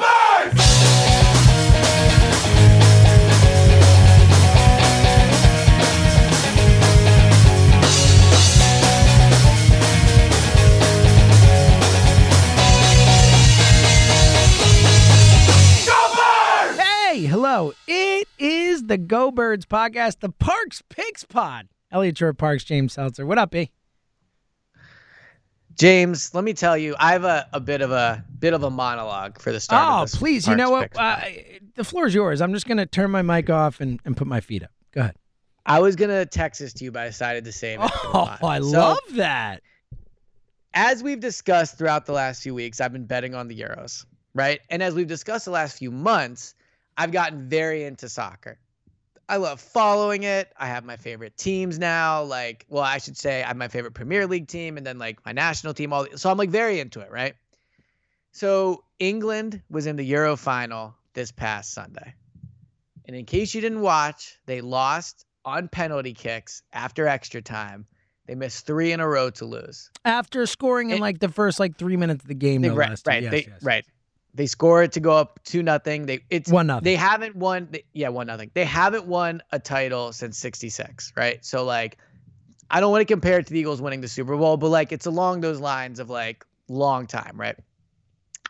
Birds! Go Birds! Hey, hello. It is the Go Birds Podcast, the Parx Picks Pod. Elliot Stewart Parks, James Seltzer. What up, B? James, let me tell you, I have a bit of a monologue for the start of this. Oh, please. You know what? The floor is yours. I'm just going to turn my mic off and put my feet up. Go ahead. I was going to text this to you, but I decided to save it. Oh, I love that. As we've discussed throughout the last few weeks, I've been betting on the Euros, right? And as we've discussed the last few months, I've gotten very into soccer. I love following it. I have my favorite teams now. Like, well, I should say I have my favorite Premier League team and then like my national team. So I'm like very into it, right? So England was in the Euro final this past Sunday. And in case you didn't watch, they lost on penalty kicks after extra time. They missed three in a row to lose. After scoring in like the first like 3 minutes of the game. Right. They score it to go up 2-0. It's 1-0. They haven't won. 1-0. They haven't won a title since '66, right? So like, I don't want to compare it to the Eagles winning the Super Bowl, but like, it's along those lines of like long time, right?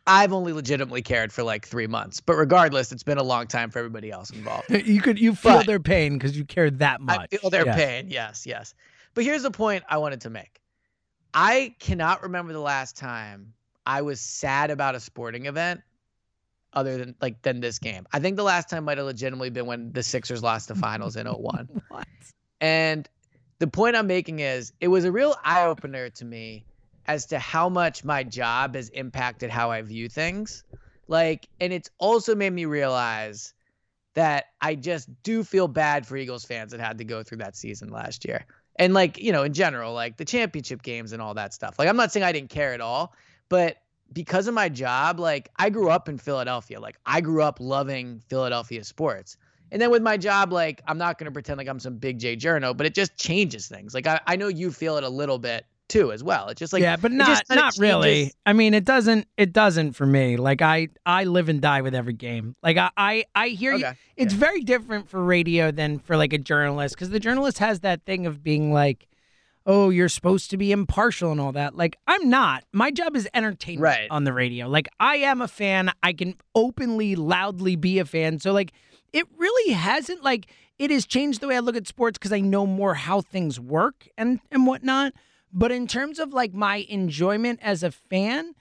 I've only legitimately cared for like 3 months, but regardless, it's been a long time for everybody else involved. you feel their pain because you cared that much. I feel their pain. Yes. But here's the point I wanted to make. I cannot remember the last time I was sad about a sporting event other than this game. I think the last time might have legitimately been when the Sixers lost the finals in 01. What? And the point I'm making is it was a real eye-opener to me as to how much my job has impacted how I view things. Like, and it's also made me realize that I just do feel bad for Eagles fans that had to go through that season last year. And like, you know, in general, like the championship games and all that stuff. Like, I'm not saying I didn't care at all, but because of my job, like I grew up in Philadelphia, like I grew up loving Philadelphia sports. And then with my job, like I'm not going to pretend like I'm some big J Journo, but it just changes things. Like I know you feel it a little bit too as well. It's just like, yeah, but not really. I mean, it doesn't for me. Like I live and die with every game. Like I hear you. It's very different for radio than for like a journalist, because the journalist has that thing of being like, oh, you're supposed to be impartial and all that. Like, I'm not. My job is entertainment on the radio. Like, I am a fan. I can openly, loudly be a fan. So, like, it really hasn't, like, it has changed the way I look at sports because I know more how things work and whatnot. But in terms of, like, my enjoyment as a fan,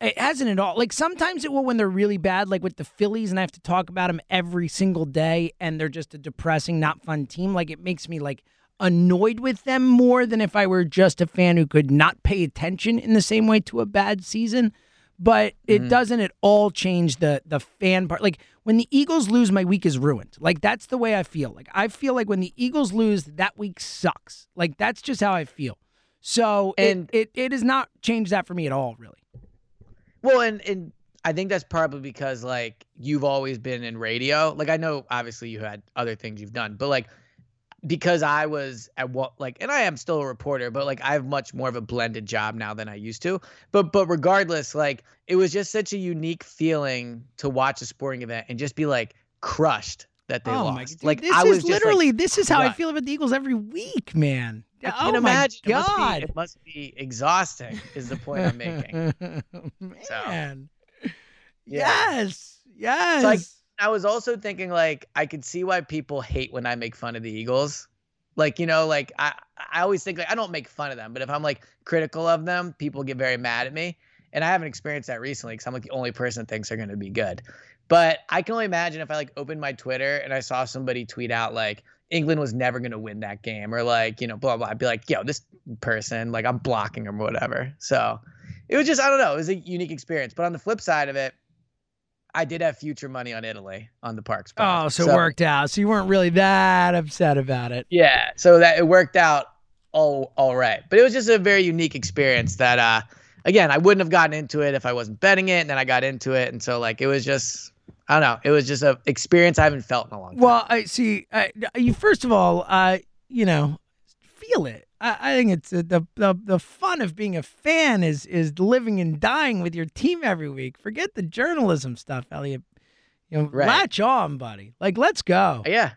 it hasn't at all. Like, sometimes it will when they're really bad, like with the Phillies, and I have to talk about them every single day, and they're just a depressing, not fun team. Like, it makes me, like, annoyed with them more than if I were just a fan who could not pay attention in the same way to a bad season. But it doesn't at all change the fan part. Like when the Eagles lose, my week is ruined. Like that's the way I feel. Like I feel like when the Eagles lose, that week sucks. Like that's just how I feel. So and it has not changed that for me at all, really. Well, and I think that's probably because like you've always been in radio. Like I know obviously you had other things you've done, but like because I was at what, like, and I am still a reporter, but like I have much more of a blended job now than I used to. But regardless, like it was just such a unique feeling to watch a sporting event and just be like crushed that they lost. Like this is literally, this is how I feel about the Eagles every week, man. I can't imagine. God. It must be exhausting is the point I'm making. Man. So, yeah. Yes. So I was also thinking, like, I could see why people hate when I make fun of the Eagles. Like, you know, like, I always think, like, I don't make fun of them, but if I'm, like, critical of them, people get very mad at me. And I haven't experienced that recently because I'm, like, the only person that thinks they're going to be good. But I can only imagine if I, like, opened my Twitter and I saw somebody tweet out, like, England was never going to win that game or, like, you know, blah, blah. I'd be like, yo, this person, like, I'm blocking him or whatever. So it was just, I don't know. It was a unique experience. But on the flip side of it, I did have future money on Italy on the Parx Pod. Oh, so it worked out. So you weren't really that upset about it. Yeah, so that it worked out all right. But it was just a very unique experience that, again, I wouldn't have gotten into it if I wasn't betting it, and then I got into it. And so, like, it was just, I don't know. It was just an experience I haven't felt in a long time. Well, I see. You first of all, you know, feel it. I think it's the fun of being a fan is living and dying with your team every week. Forget the journalism stuff, Elliot. You know, right. Latch on, buddy. Like, let's go. Yeah.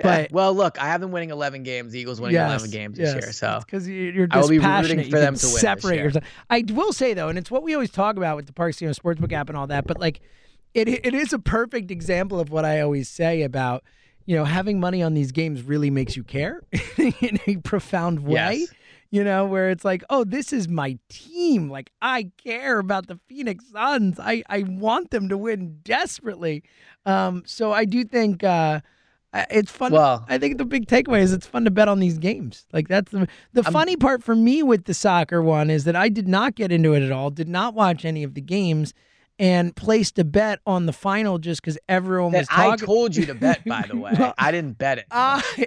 But well, look, I have them winning 11 games. The Eagles winning 11 games this year. So because you're just passionate for them to win. Separate yourself. I will say though, and it's what we always talk about with the Parx Casino Sportsbook app and all that. But like, it is a perfect example of what I always say about. You know, having money on these games really makes you care in a profound way, you know, where it's like, oh, this is my team. Like, I care about the Phoenix Suns. I want them to win desperately. So I do think it's fun. Well, I think the big takeaway is it's fun to bet on these games. Like, that's the funny part for me with the soccer one is that I did not get into it at all, did not watch any of the games. And placed a bet on the final just because everyone was talking. I told you to bet, by the way. Well, I didn't bet it.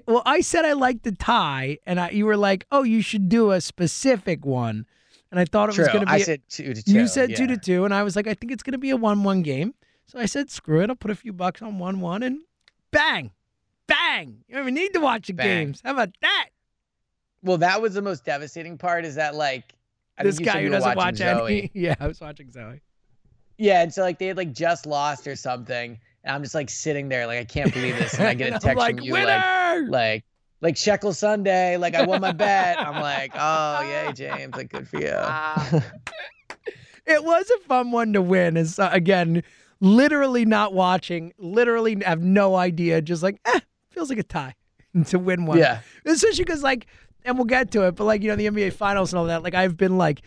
Well, I said I liked the tie, and you were like, oh, you should do a specific one. And I thought it was going to be. I said 2-2. You said 2-2, and I was like, I think it's going to be a 1-1 game. So I said, screw it. I'll put a few bucks on 1-1, and bang, bang. You don't even need to watch the games. How about that? Well, that was the most devastating part is that, like, this guy who doesn't watch any. Yeah, I was watching Zoe. Yeah, and so, like, they had, like, just lost or something, and I'm just, like, sitting there, like, I can't believe this, and I get a text from you, winner! like, Shekel Sunday, like, I won my bet. I'm like, oh, yay, James, like, good for you. It was a fun one to win, is again, literally not watching, literally have no idea, just like, feels like a tie to win one. Yeah. Especially because, like, and we'll get to it, but, like, you know, the NBA Finals and all that, like, I've been, like,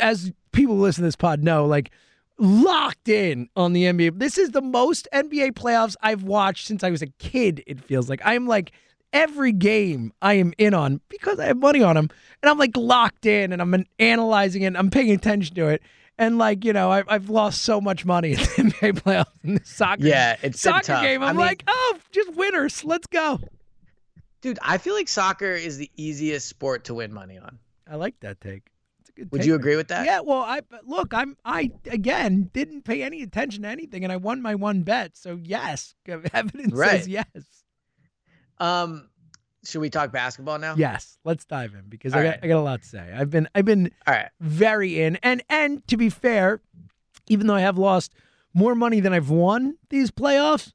as people who listen to this pod know, like, locked in on the NBA. This is the most NBA playoffs I've watched since I was a kid, it feels like. I'm like, every game I am in on because I have money on them. And I'm like locked in and I'm analyzing it. And I'm paying attention to it. And like, you know, I've lost so much money in the NBA playoffs and the soccer, it's soccer game. I'm like, oh, just winners. Let's go. Dude, I feel like soccer is the easiest sport to win money on. I like that take. Would you agree with that? Yeah, well, I again didn't pay any attention to anything, and I won my one bet. So yes, evidence says yes. Should we talk basketball now? Yes, let's dive in because I got a lot to say. I've been very in, and to be fair, even though I have lost more money than I've won these playoffs.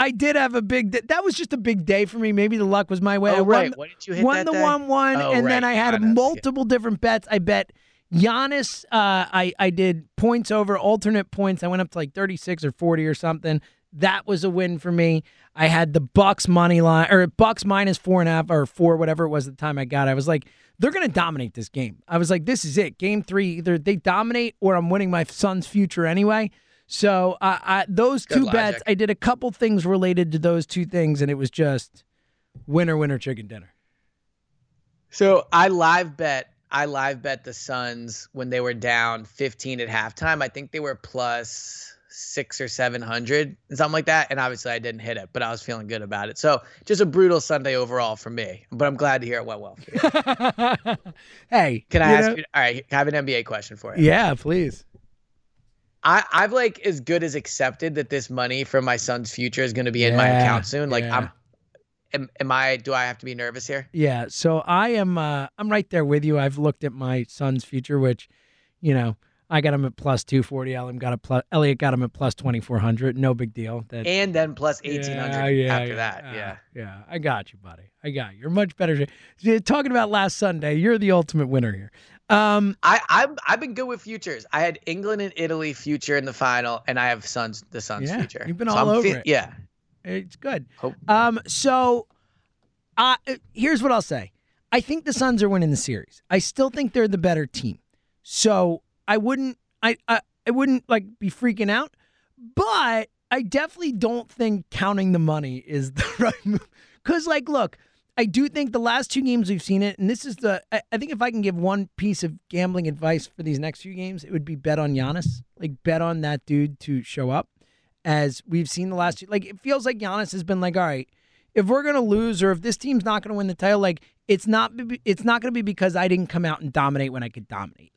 I did have a big day. That was just a big day for me. Maybe the luck was my way. Oh, right. What did you hit that day? Won the 1-1, and then I had multiple different bets. I bet Giannis. I did points over alternate points. I went up to like 36 or 40 or something. That was a win for me. I had the Bucks money line, or Bucks minus 4.5 or 4, whatever it was at the time I got. I was like, they're going to dominate this game. I was like, this is it. Game 3, either they dominate or I'm winning my son's future anyway. So those two bets, I did a couple things related to those two things, and it was just winner, winner, chicken dinner. So I live bet the Suns when they were down 15 at halftime. I think they were plus 600 or 700 and something like that. And obviously I didn't hit it, but I was feeling good about it. So just a brutal Sunday overall for me, but I'm glad to hear it went well for you. Hey, can I ask you? All right, I have an NBA question for you. Yeah, please. I've like as good as accepted that this money for my son's future is going to be in my account soon. Like I'm Do I have to be nervous here? Yeah. So I am, I'm right there with you. I've looked at my son's future, which, you know, I got him at plus 240. Elliot got him at plus 2,400. No big deal. And then plus 1,800 after that. Yeah. I got you, buddy. I got you. You're much better. Talking about last Sunday, you're the ultimate winner here. I've been good with futures. I had England and Italy future in the final, and I have the Suns future. You've been over it. Yeah. It's good. So here's what I'll say. I think the Suns are winning the series. I still think they're the better team. So I wouldn't like be freaking out, but I definitely don't think counting the money is the right move. Because look, I do think the last two games we've seen it, and this is I think if I can give one piece of gambling advice for these next few games, it would be bet on Giannis. Like bet on that dude to show up. As we've seen the last two, it feels like Giannis has been all right, if we're gonna lose or if this team's not gonna win the title, it's not gonna be because I didn't come out and dominate when I could dominate.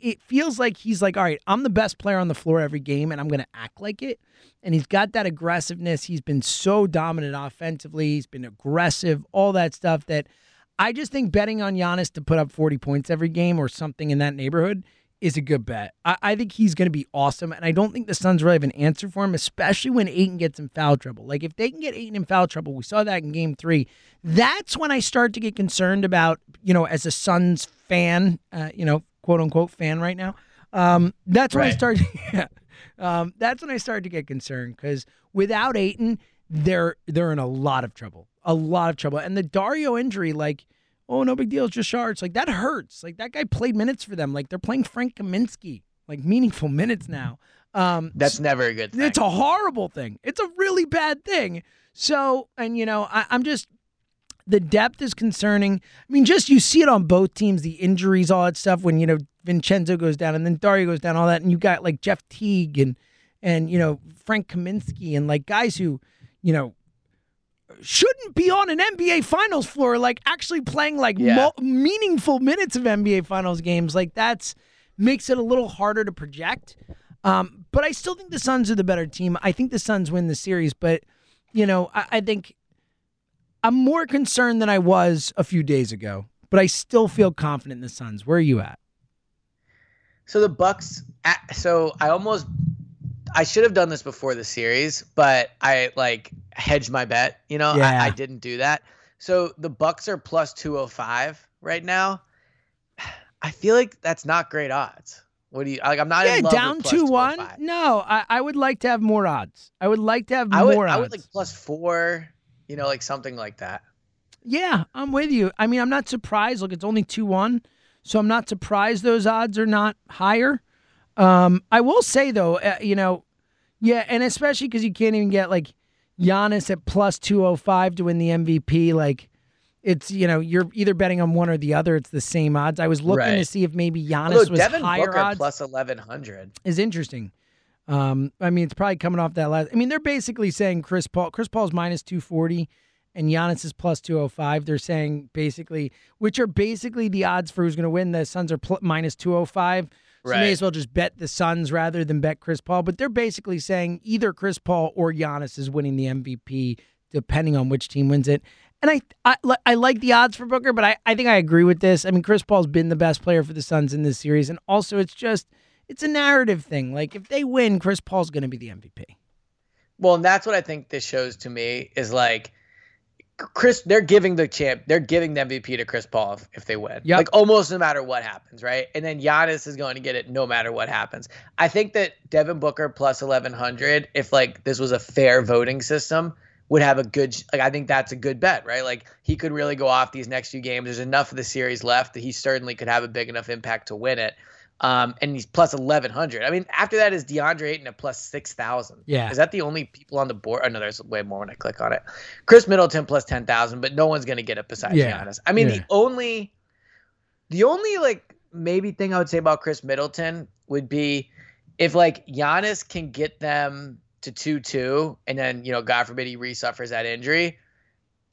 It feels like he's all right, I'm the best player on the floor every game, and I'm gonna act like it. And he's got that aggressiveness. He's been so dominant offensively. He's been aggressive, all that stuff. That I just think betting on Giannis to put up 40 points every game or something in that neighborhood is a good bet. I think he's going to be awesome, and I don't think the Suns really have an answer for him, especially when Ayton gets in foul trouble. If they can get Ayton in foul trouble, we saw that in Game 3, that's when I start to get concerned about, as a Suns fan, quote-unquote fan right now, that's when I start to get concerned, because without Ayton, they're in a lot of trouble. And the Dario injury, oh, no big deal, it's just shards. That hurts. That guy played minutes for them. They're playing Frank Kaminsky, meaningful minutes now. That's never a good thing. It's a horrible thing. It's a really bad thing. So, and, I'm just, the depth is concerning. Just you see it on both teams, the injuries, all that stuff, when, Vincenzo goes down and then Dario goes down, all that, and you got, Jeff Teague and Frank Kaminsky and, guys who, shouldn't be on an NBA Finals floor, actually playing meaningful minutes of NBA Finals games. That's makes it a little harder to project. But I still think the Suns are the better team. I think the Suns win the series, but I think I'm more concerned than I was a few days ago. But I still feel confident in the Suns. Where are you at? So the Bucks. I should have done this before the series, but I hedged my bet. I didn't do that. So the Bucks are plus 205 right now. I feel like that's not great odds. What do you I'm not in love down with plus 2-1. No, I would like to have more odds. I would like plus 4. Something like that. Yeah, I'm with you. I'm not surprised. Look, it's only 2-1, so I'm not surprised those odds are not higher. I will say, though, and especially because you can't even get, Giannis at plus 205 to win the MVP. It's, you're either betting on one or the other. It's the same odds. I was looking to see if maybe Giannis was Devin higher Booker odds. Plus 1,100. Is interesting. It's probably coming off that last. They're basically saying Chris Paul's minus 240 and Giannis is plus 205. They're saying basically, which are basically the odds for who's going to win. The Suns are minus 205. So you may as well just bet the Suns rather than bet Chris Paul. But they're basically saying either Chris Paul or Giannis is winning the MVP, depending on which team wins it. And I like the odds for Booker, but I think I agree with this. Chris Paul's been the best player for the Suns in this series. And also, it's a narrative thing. If they win, Chris Paul's going to be the MVP. Well, and that's what I think this shows to me is they're giving the MVP to Chris Paul if they win. Yep. Almost no matter what happens, right? And then Giannis is going to get it no matter what happens. I think that Devin Booker plus 1,100, if this was a fair voting system, would have a good I think that's a good bet, right? He could really go off these next few games. There's enough of the series left that he certainly could have a big enough impact to win it. And he's plus 1,100. After that is DeAndre Ayton at plus 6,000. Yeah. Is that the only people on the board? Oh, no, there's way more when I click on it. Chris Middleton plus 10,000, but no one's going to get it besides Giannis. The only maybe thing I would say about Chris Middleton would be if Giannis can get them to 2-2 and then, God forbid he resuffers that injury.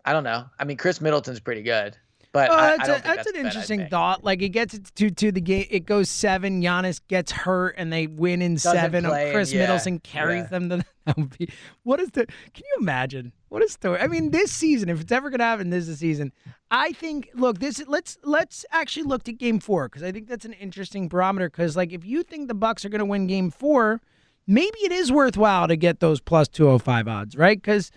I don't know. Chris Middleton's pretty good. But that's an interesting thought. Like, it gets it to the game. It goes seven. Giannis gets hurt, and they win in seven. Chris Middleton carries them to the – Can you imagine? What a story. I mean, this season, if it's ever going to happen, this is the season. I think, look, let's actually look to Game 4 because I think that's an interesting barometer because, like, if you think the Bucks are going to win Game 4, maybe it is worthwhile to get those plus 205 odds, right? Because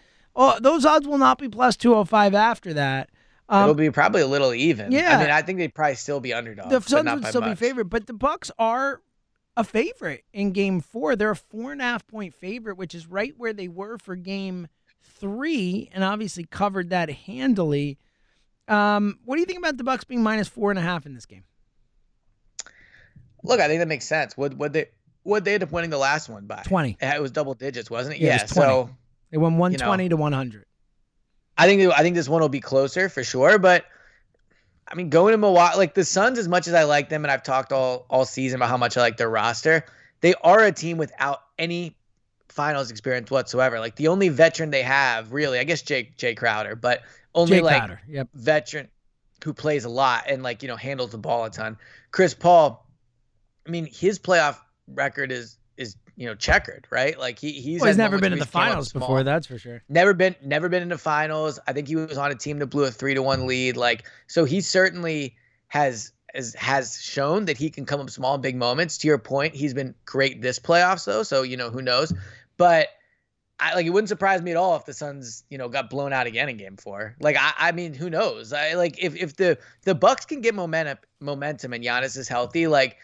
those odds will not be plus 205 after that. It'll be probably a little even. Yeah. I mean, I think they'd probably still be underdogs. The Suns would still be favorite, but the Bucks are a favorite in Game 4. They're a 4.5-point favorite, which is right where they were for Game 3, and obviously covered that handily. What do you think about the Bucks being minus 4.5 in this game? Look, I think that makes sense. Would they end up winning the last one by 20? It was double digits, wasn't it? Yeah. It was 20. So they won 120 to 100. I think this one will be closer for sure, but I mean, going to Milwaukee, like the Suns, as much as I like them, and I've talked all season about how much I like their roster, they are a team without any finals experience whatsoever. Like the only veteran they have, really, I guess Jay Crowder, but only veteran who plays a lot and handles the ball a ton. Chris Paul, I mean, his playoff record is checkered, right? Like he's never been in the finals before, that's for sure. Never been in the finals. I think he was on a team that blew a 3-1 lead. Like, so he certainly has shown that he can come up small in big moments. To your point, he's been great this playoffs though. So, who knows, but it wouldn't surprise me at all if the Suns, got blown out again in Game 4. Like, I mean, who knows? If the Bucks can get momentum and Giannis is healthy, like,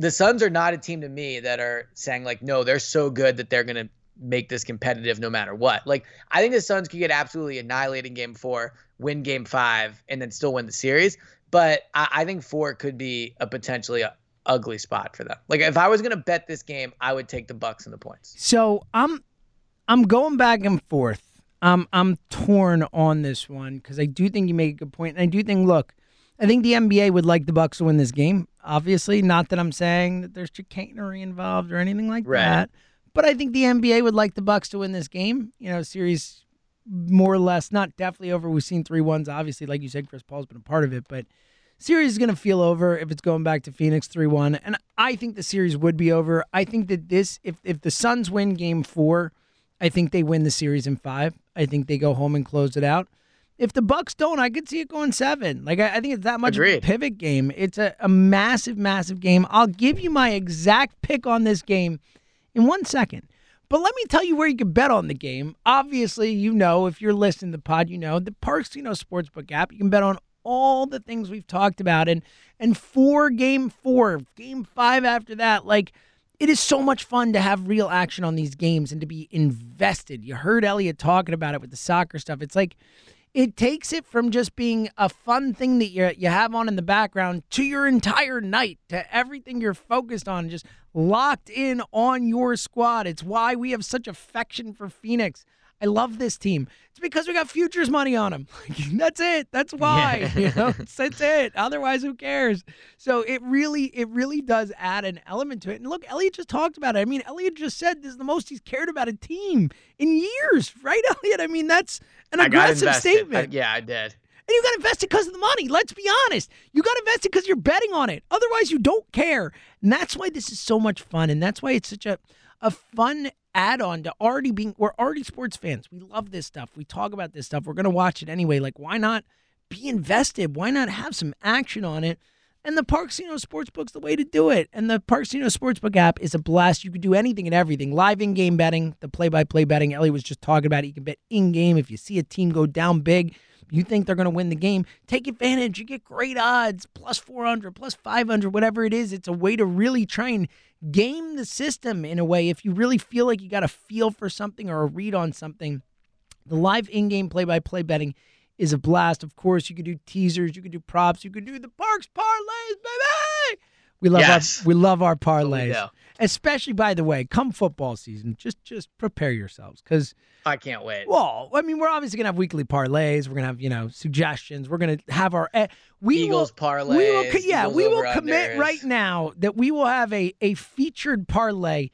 the Suns are not a team to me that are saying no, they're so good that they're going to make this competitive no matter what. Like, I think the Suns could get absolutely annihilated in Game 4, win Game 5, and then still win the series. But I think 4 could be a potentially ugly spot for them. Like, if I was going to bet this game, I would take the Bucks and the points. So I'm going back and forth. I'm torn on this one because I do think you make a good point. And I do think, I think the NBA would like the Bucks to win this game. Obviously, not that I'm saying that there's chicanery involved or anything like that, but I think the NBA would like the Bucks to win this game. Series more or less, not definitely over. We've seen 3-1s, obviously, like you said, Chris Paul's been a part of it, but series is going to feel over if it's going back to Phoenix 3-1, and I think the series would be over. I think that if the Suns win Game 4, I think they win the series in 5. I think they go home and close it out. If the Bucks don't, I could see it going 7. Like, I think it's that much of a pivot game. It's a massive, massive game. I'll give you my exact pick on this game in 1 second. But let me tell you where you can bet on the game. Obviously, if you're listening to the pod, the Parx Casino Sportsbook app. You can bet on all the things we've talked about. And for Game 4, Game 5 after that, it is so much fun to have real action on these games and to be invested. You heard Elliot talking about it with the soccer stuff. It's it takes it from just being a fun thing that you have on in the background to your entire night, to everything you're focused on, just locked in on your squad. It's why we have such affection for Phoenix. I love this team. It's because we got futures money on them. That's it. That's why. Yeah. That's it. Otherwise, who cares? So it really does add an element to it. And look, Elliot just talked about it. I mean, Elliot just said this is the most he's cared about a team in years, right, Elliot? I mean, that's an aggressive statement. I did. And you got invested because of the money. Let's be honest. You got invested because you're betting on it. Otherwise, you don't care. And that's why this is so much fun. And that's why it's such a fun add-on to already being, we're already sports fans. We love this stuff. We talk about this stuff. We're going to watch it anyway. Why not be invested? Why not have some action on it? And the Parx Casino Sportsbook's the way to do it. And the Parx Casino Sportsbook app is a blast. You can do anything and everything. Live in-game betting, the play-by-play betting. Ellie was just talking about it. You can bet in-game. If you see a team go down big, you think they're going to win the game, take advantage. You get great odds, plus 400, plus 500, whatever it is. It's a way to really try and game the system in a way. If you really feel like you got a feel for something or a read on something, the live in-game play-by-play betting is a blast. Of course, you could do teasers, you could do props, you could do the Parx parlays, baby! We love our parlays. Especially, by the way, come football season, just prepare yourselves because I can't wait. Well, I mean, we're obviously gonna have weekly parlays. We're gonna have suggestions. We're gonna have our Eagles parlays. We will commit right now that we will have a featured parlay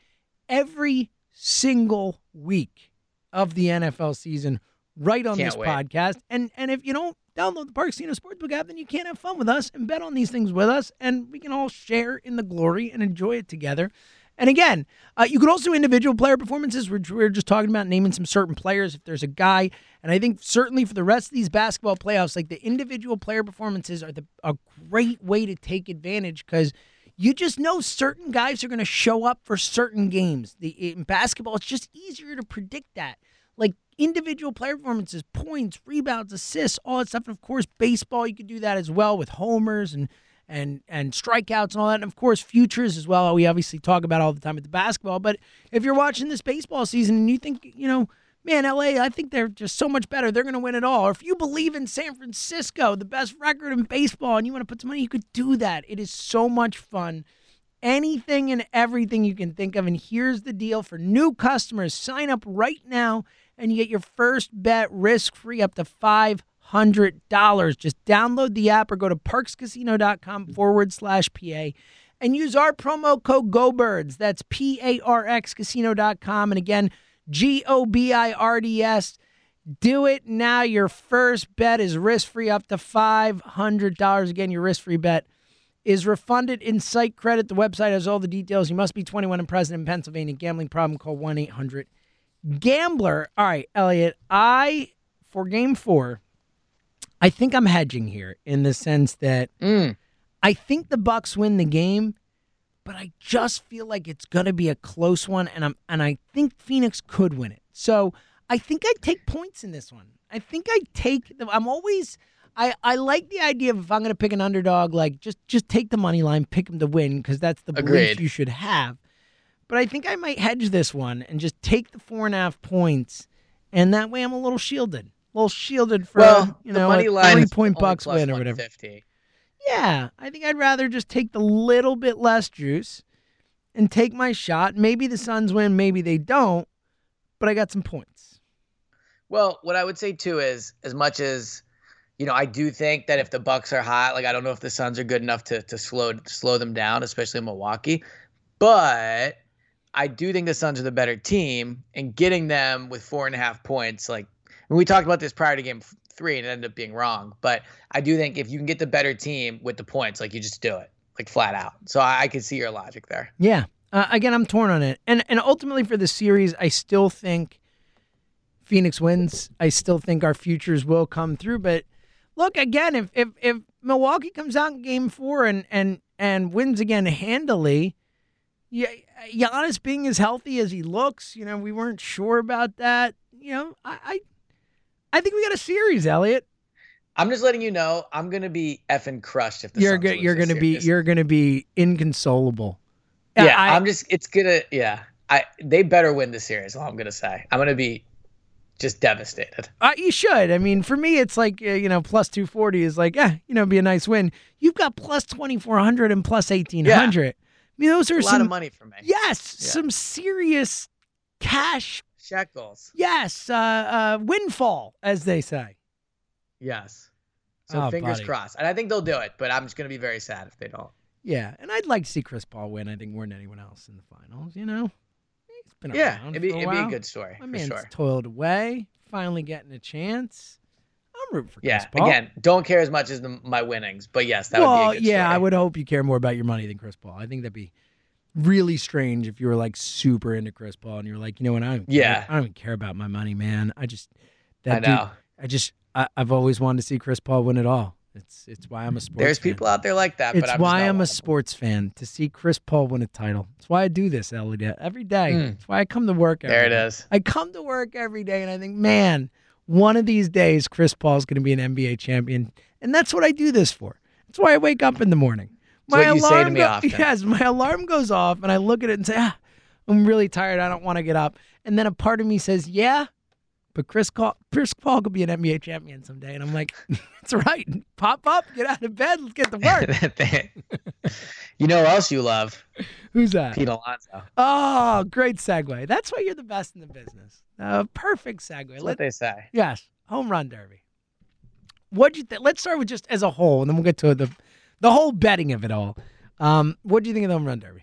every single week of the NFL season right on this podcast. And if you don't Download the Parx Casino Sportsbook app, then you can have fun with us and bet on these things with us, and we can all share in the glory and enjoy it together. And again, you can also individual player performances. We're just talking about naming some certain players if there's a guy. And I think certainly for the rest of these basketball playoffs, like the individual player performances are a great way to take advantage because you just know certain guys are going to show up for certain games. In basketball, it's just easier to predict that. Like individual player performances, points, rebounds, assists, all that stuff. And, of course, baseball, you could do that as well with homers and strikeouts and all that. And, of course, futures as well. We obviously talk about all the time at the basketball. But if you're watching this baseball season and you think, you know, man, L.A., I think they're just so much better. They're going to win it all. Or if you believe in San Francisco, the best record in baseball, and you want to put some money, you could do that. It is so much fun. Anything and everything you can think of. And here's the deal for new customers. Sign up right now and you get your first bet risk-free up to $500. Just download the app or go to parxcasino.com/PA and use our promo code GOBIRDS. That's PARXcasino.com. And again, GOBIRDS. Do it now. Your first bet is risk-free up to $500. Again, your risk-free bet is refunded in site credit. The website has all the details. You must be 21 and present in Pennsylvania. Gambling problem, call 1-800-GAMBLER. All right, Elliot, for game four, I think I'm hedging here in the sense that I think the Bucks win the game, but I just feel like it's going to be a close one, and I think Phoenix could win it. So I think I'd take points in this one. I think I'd take them. I like the idea of if I'm going to pick an underdog, like just take the money line, pick them to win, because that's the belief you should have. But I think I might hedge this one and just take the 4.5 points, and that way I'm a little shielded. A little shielded for a 3-point Bucks win or whatever. Yeah, I think I'd rather just take the little bit less juice and take my shot. Maybe the Suns win, maybe they don't, but I got some points. Well, what I would say, too, is as much as you know, I do think that if the Bucks are hot, like I don't know if the Suns are good enough to slow them down, especially in Milwaukee. But I do think the Suns are the better team, and getting them with 4.5 points, like when we talked about this prior to game three, and it ended up being wrong. But I do think if you can get the better team with the points, like you just do it, like flat out. So I can see your logic there. Yeah. Again, I'm torn on it, and ultimately for the series, I still think Phoenix wins. I still think our futures will come through, but. Look, again, if Milwaukee comes out in game four and wins again handily, Giannis being as healthy as he looks, you know, we weren't sure about that. You know, I think we got a series, Elliot. I'm just letting you know, I'm gonna be effing crushed if the Suns lose this series. You're gonna be inconsolable. Yeah, they better win the series, all I'm gonna say. I'm gonna be just devastated. You should. I mean, for me, it's like, plus 240 is like, be a nice win. You've got plus 2,400 and plus 1,800. Yeah. I mean, those are a lot of money for me. Yes. Yeah. Some serious cash. Shekels. Yes. Windfall, as they say. Yes. So fingers crossed. And I think they'll do it, but I'm just going to be very sad if they don't. Yeah. And I'd like to see Chris Paul win, I think, more than anyone else in the finals, it'd be a good story. My man's toiled away, finally getting a chance. I'm rooting for Chris Paul. Again, don't care as much as my winnings, but yes, that would be a good story. I would hope you care more about your money than Chris Paul. I think that'd be really strange if you were like super into Chris Paul and you were like, you know what, I don't even care about my money, man. I've always wanted to see Chris Paul win it all. It's why I'm a sports fan. There's people out there like that. It's why I'm a sports fan, to see Chris Paul win a title. It's why I do this, Elliot, every day. It's why I come to work every day. There it is. I come to work every day, and I think, man, one of these days Chris Paul's going to be an NBA champion, and that's what I do this for. That's why I wake up in the morning. That's what you say to me often. Yes, my alarm goes off, and I look at it and say, I'm really tired. I don't want to get up. And then a part of me says, yeah. But Chris Paul could be an NBA champion someday. And I'm like, that's right. Pop up, get out of bed, let's get to work. You know who else you love? Who's that? Pete Alonso. Oh, great segue. That's why you're the best in the business. Perfect segue. That's what they say. Yes, home run derby. Let's start with just as a whole, and then we'll get to the whole betting of it all. What do you think of the home run derby?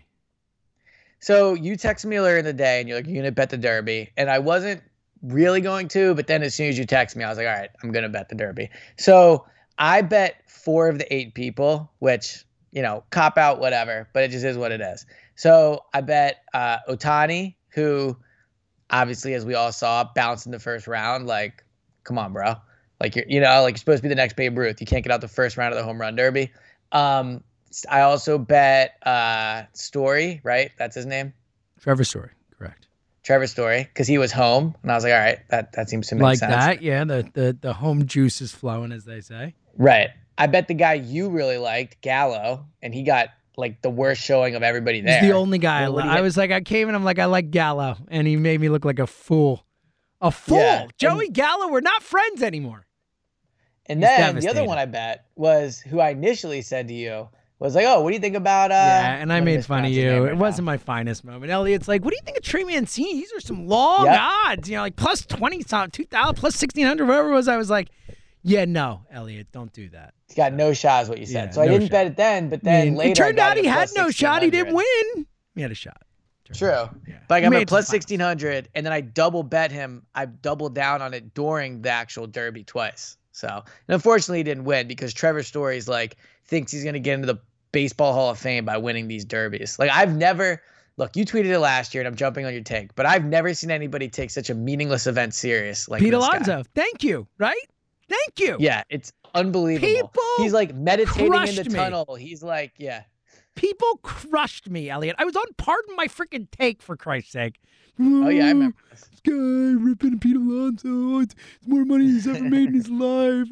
So you texted me earlier in the day, and you're like, you're going to bet the derby. And I wasn't really going to, but then as soon as you text me, I was like, all right, I'm going to bet the Derby. So I bet 4 of the 8 people, which, you know, cop out, whatever, but it just is what it is. So I bet Ohtani, who obviously, as we all saw, bounced in the first round. Like, come on, bro. Like, you're supposed to be the next Babe Ruth. You can't get out the first round of the Home Run Derby. I also bet Story, right? That's his name? Trevor Story, correct. Trevor Story, because he was home. And I was like, all right, that seems to make sense. Like that, yeah. The home juice is flowing, as they say. Right. I bet the guy you really liked, Gallo, and he got like the worst showing of everybody there. He's the only guy. I was like, I came in, I'm like, I like Gallo. And he made me look like a fool. A fool. Yeah. Joey Gallo, we're not friends anymore. And he's then the other one I bet was who I initially said to you, was like, oh, what do you think about... yeah, and I made fun of you. It wasn't my finest moment. Elliot's like, what do you think of Trey Mancini? These are some long odds. You know, like plus 20, 2,000, plus 1,600, whatever it was. I was like, yeah, no, Elliot, don't do that. He's got no shot is what you said. Yeah, so I didn't bet it then, but then later... It turned out he had no shot. He didn't win. He had a shot. True. Yeah. But I got him at plus 1,600, and then I double bet him. I doubled down on it during the actual Derby twice. So, and unfortunately, he didn't win because Trevor Story's like, thinks he's going to get into the Baseball Hall of Fame by winning these derbies. Like, I've never... Look, you tweeted it last year, and I'm jumping on your take, but I've never seen anybody take such a meaningless event serious like Pete Alonso, guy. Thank you, right? Thank you. Yeah, it's unbelievable. People He's, like, meditating in the tunnel. He's, like, yeah. People crushed me, Elliot. I was on Pardon My Freaking Take, for Christ's sake. Oh, yeah, I remember this. This guy ripping Pete Alonso. It's more money he's ever made in his life.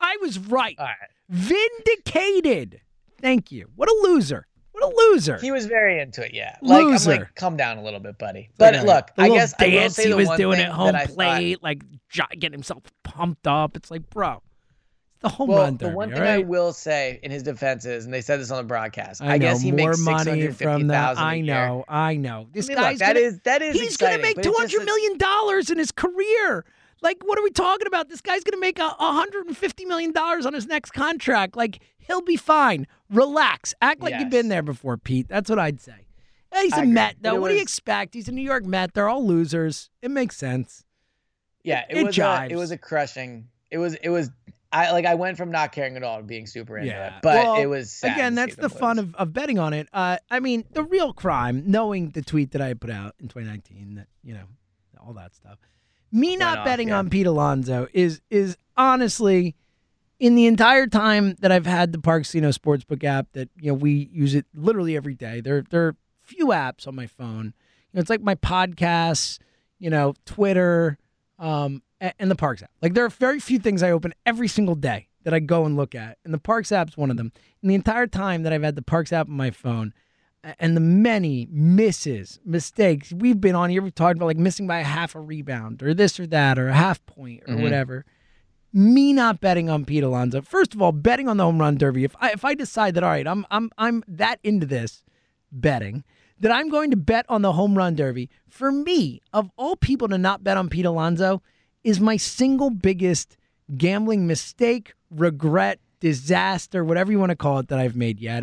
I was right. All right. Vindicated. Thank you. What a loser. What a loser. He was very into it, yeah. Like, loser. I'm like, calm down a little bit, buddy. But look, I guess I will say the one thing he was doing at home plate, like getting himself pumped up. It's like, bro, the home run derby. The one thing I will say in his defense is, and they said this on the broadcast, I guess he makes $650,000 a year. I know. This guy's he's going to make $200 million in his career. Like, what are we talking about? This guy's going to make $150 million on his next contract. Like, he'll be fine. Relax. Act like you've been there before, Pete. That's what I'd say. He's a Met, though. What do you expect? He's a New York Met. They're all losers. It makes sense. Yeah, it was a crushing. I went from not caring at all to being super into it. But it was sad. Again, that's the fun of betting on it. I mean, the real crime, knowing the tweet that I put out in 2019, that, you know, all that stuff. Me not betting on Pete Alonso is honestly, in the entire time that I've had the Parx Casino Sportsbook app, that, you know, we use it literally every day. There are few apps on my phone. You know, it's like my podcasts, you know, Twitter, and the Parx app. Like, there are very few things I open every single day that I go and look at, and the Parx app's one of them. And the entire time that I've had the Parx app on my phone, and the many mistakes we've been on here, we've talked about, like missing by a half a rebound or this or that or a half point or whatever. Me not betting on Pete Alonso. First of all, betting on the home run derby. If I decide that, all right, I'm that into this betting that I'm going to bet on the home run derby, for me, of all people to not bet on Pete Alonso, is my single biggest gambling mistake, regret, disaster, whatever you want to call it, that I've made yet.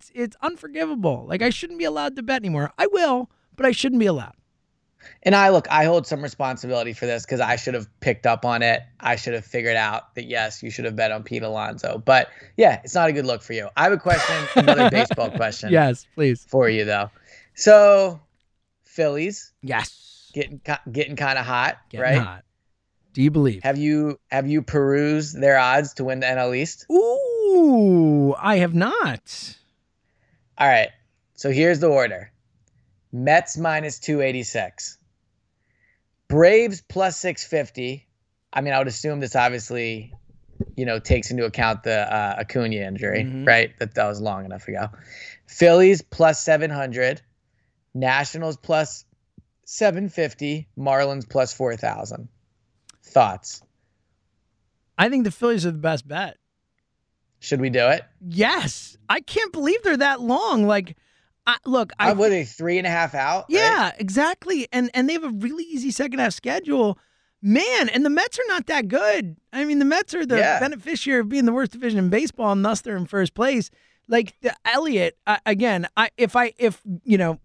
It's unforgivable. Like, I shouldn't be allowed to bet anymore. I will, but I shouldn't be allowed. And I hold some responsibility for this because I should have picked up on it. I should have figured out that, yes, you should have bet on Pete Alonso. But yeah, it's not a good look for you. I have a question, another baseball question. Yes, please. For you, though. So, Phillies. Yes. Getting kind of hot, right? Hot. Do you believe? Have you perused their odds to win the NL East? Ooh, I have not. All right. So here's the order. Mets minus -286. Braves plus +650. I mean, I would assume this obviously, you know, takes into account the Acuna injury, right? That was long enough ago. Phillies plus +700. Nationals plus +750. Marlins plus +4,000. Thoughts? I think the Phillies are the best bet. Should we do it? Yes. I can't believe they're that long. Like, what are they, 3.5 out? Yeah, right? Exactly. And they have a really easy second half schedule. Man, and the Mets are not that good. I mean, the Mets are the beneficiary of being the worst division in baseball, and thus they're in first place. Like, Elliot, again, I if I if you know.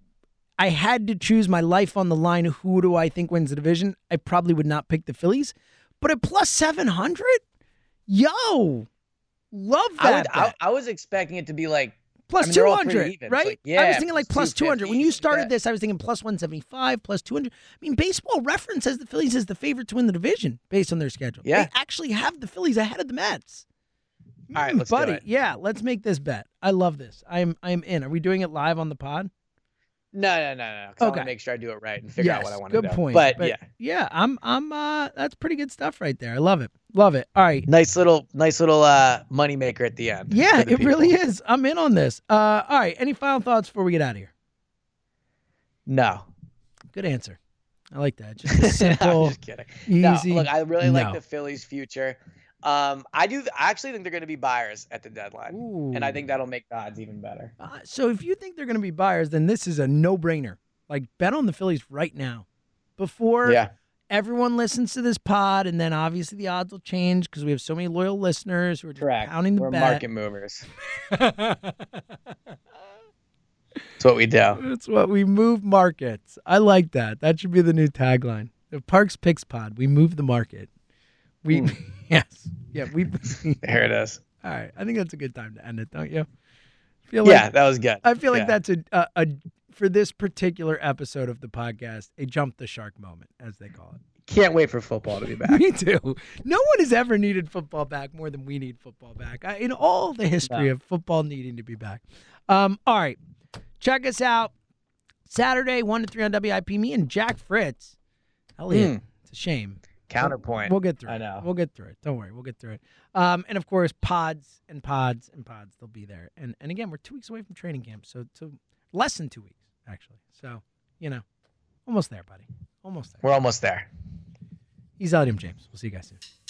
I had to choose my life on the line, who do I think wins the division? I probably would not pick the Phillies. But at plus 700? Yo, love that. I was expecting it to be like plus 200, right? Like, yeah, I was thinking like plus 200. When you started this, I was thinking plus 175, plus 200. I mean, Baseball Reference has the Phillies as the favorite to win the division based on their schedule. Yeah. They actually have the Phillies ahead of the Mets. All right, let's do it. Yeah, let's make this bet. I love this. I'm in. Are we doing it live on the pod? No. Okay. I want to make sure I do it right and figure out what I want to do. Good point. But yeah, I'm that's pretty good stuff right there. I love it. Love it. All right. Nice little money maker at the end. Yeah, it really is. I'm in on this. All right. Any final thoughts before we get out of here? No. Good answer. I like that. Just a simple, just kidding. Easy. No, look, I really like the Phillies' future. I actually think they're going to be buyers at the deadline. Ooh. And I think that'll make the odds even better. So if you think they're going to be buyers, then this is a no-brainer. Like, bet on the Phillies right now before everyone listens to this pod. And then obviously the odds will change because we have so many loyal listeners who are just pounding the bet. We're market movers. That's what we do. That's what we move markets. I like that. That should be the new tagline. The Parx Picks Pod. We move the market. Yes. Yeah, we there it is. All right. I think that's a good time to end it, don't you? That was good. I feel like that's a for this particular episode of the podcast, a jump the shark moment, as they call it. Can't wait for football to be back. Me too. No one has ever needed football back more than we need football back. In all the history of football needing to be back. All right. Check us out Saturday, 1 to 3 on WIP. Me and Jack Fritz. Elliot, it's a shame. Counterpoint. We'll get through it. I know. We'll get through it. Don't worry. We'll get through it. And of course, pods. They'll be there. And again, we're 2 weeks away from training camp. So less than 2 weeks, actually. So, almost there, buddy. Almost there. We're almost there. He's Elliot James. We'll see you guys soon.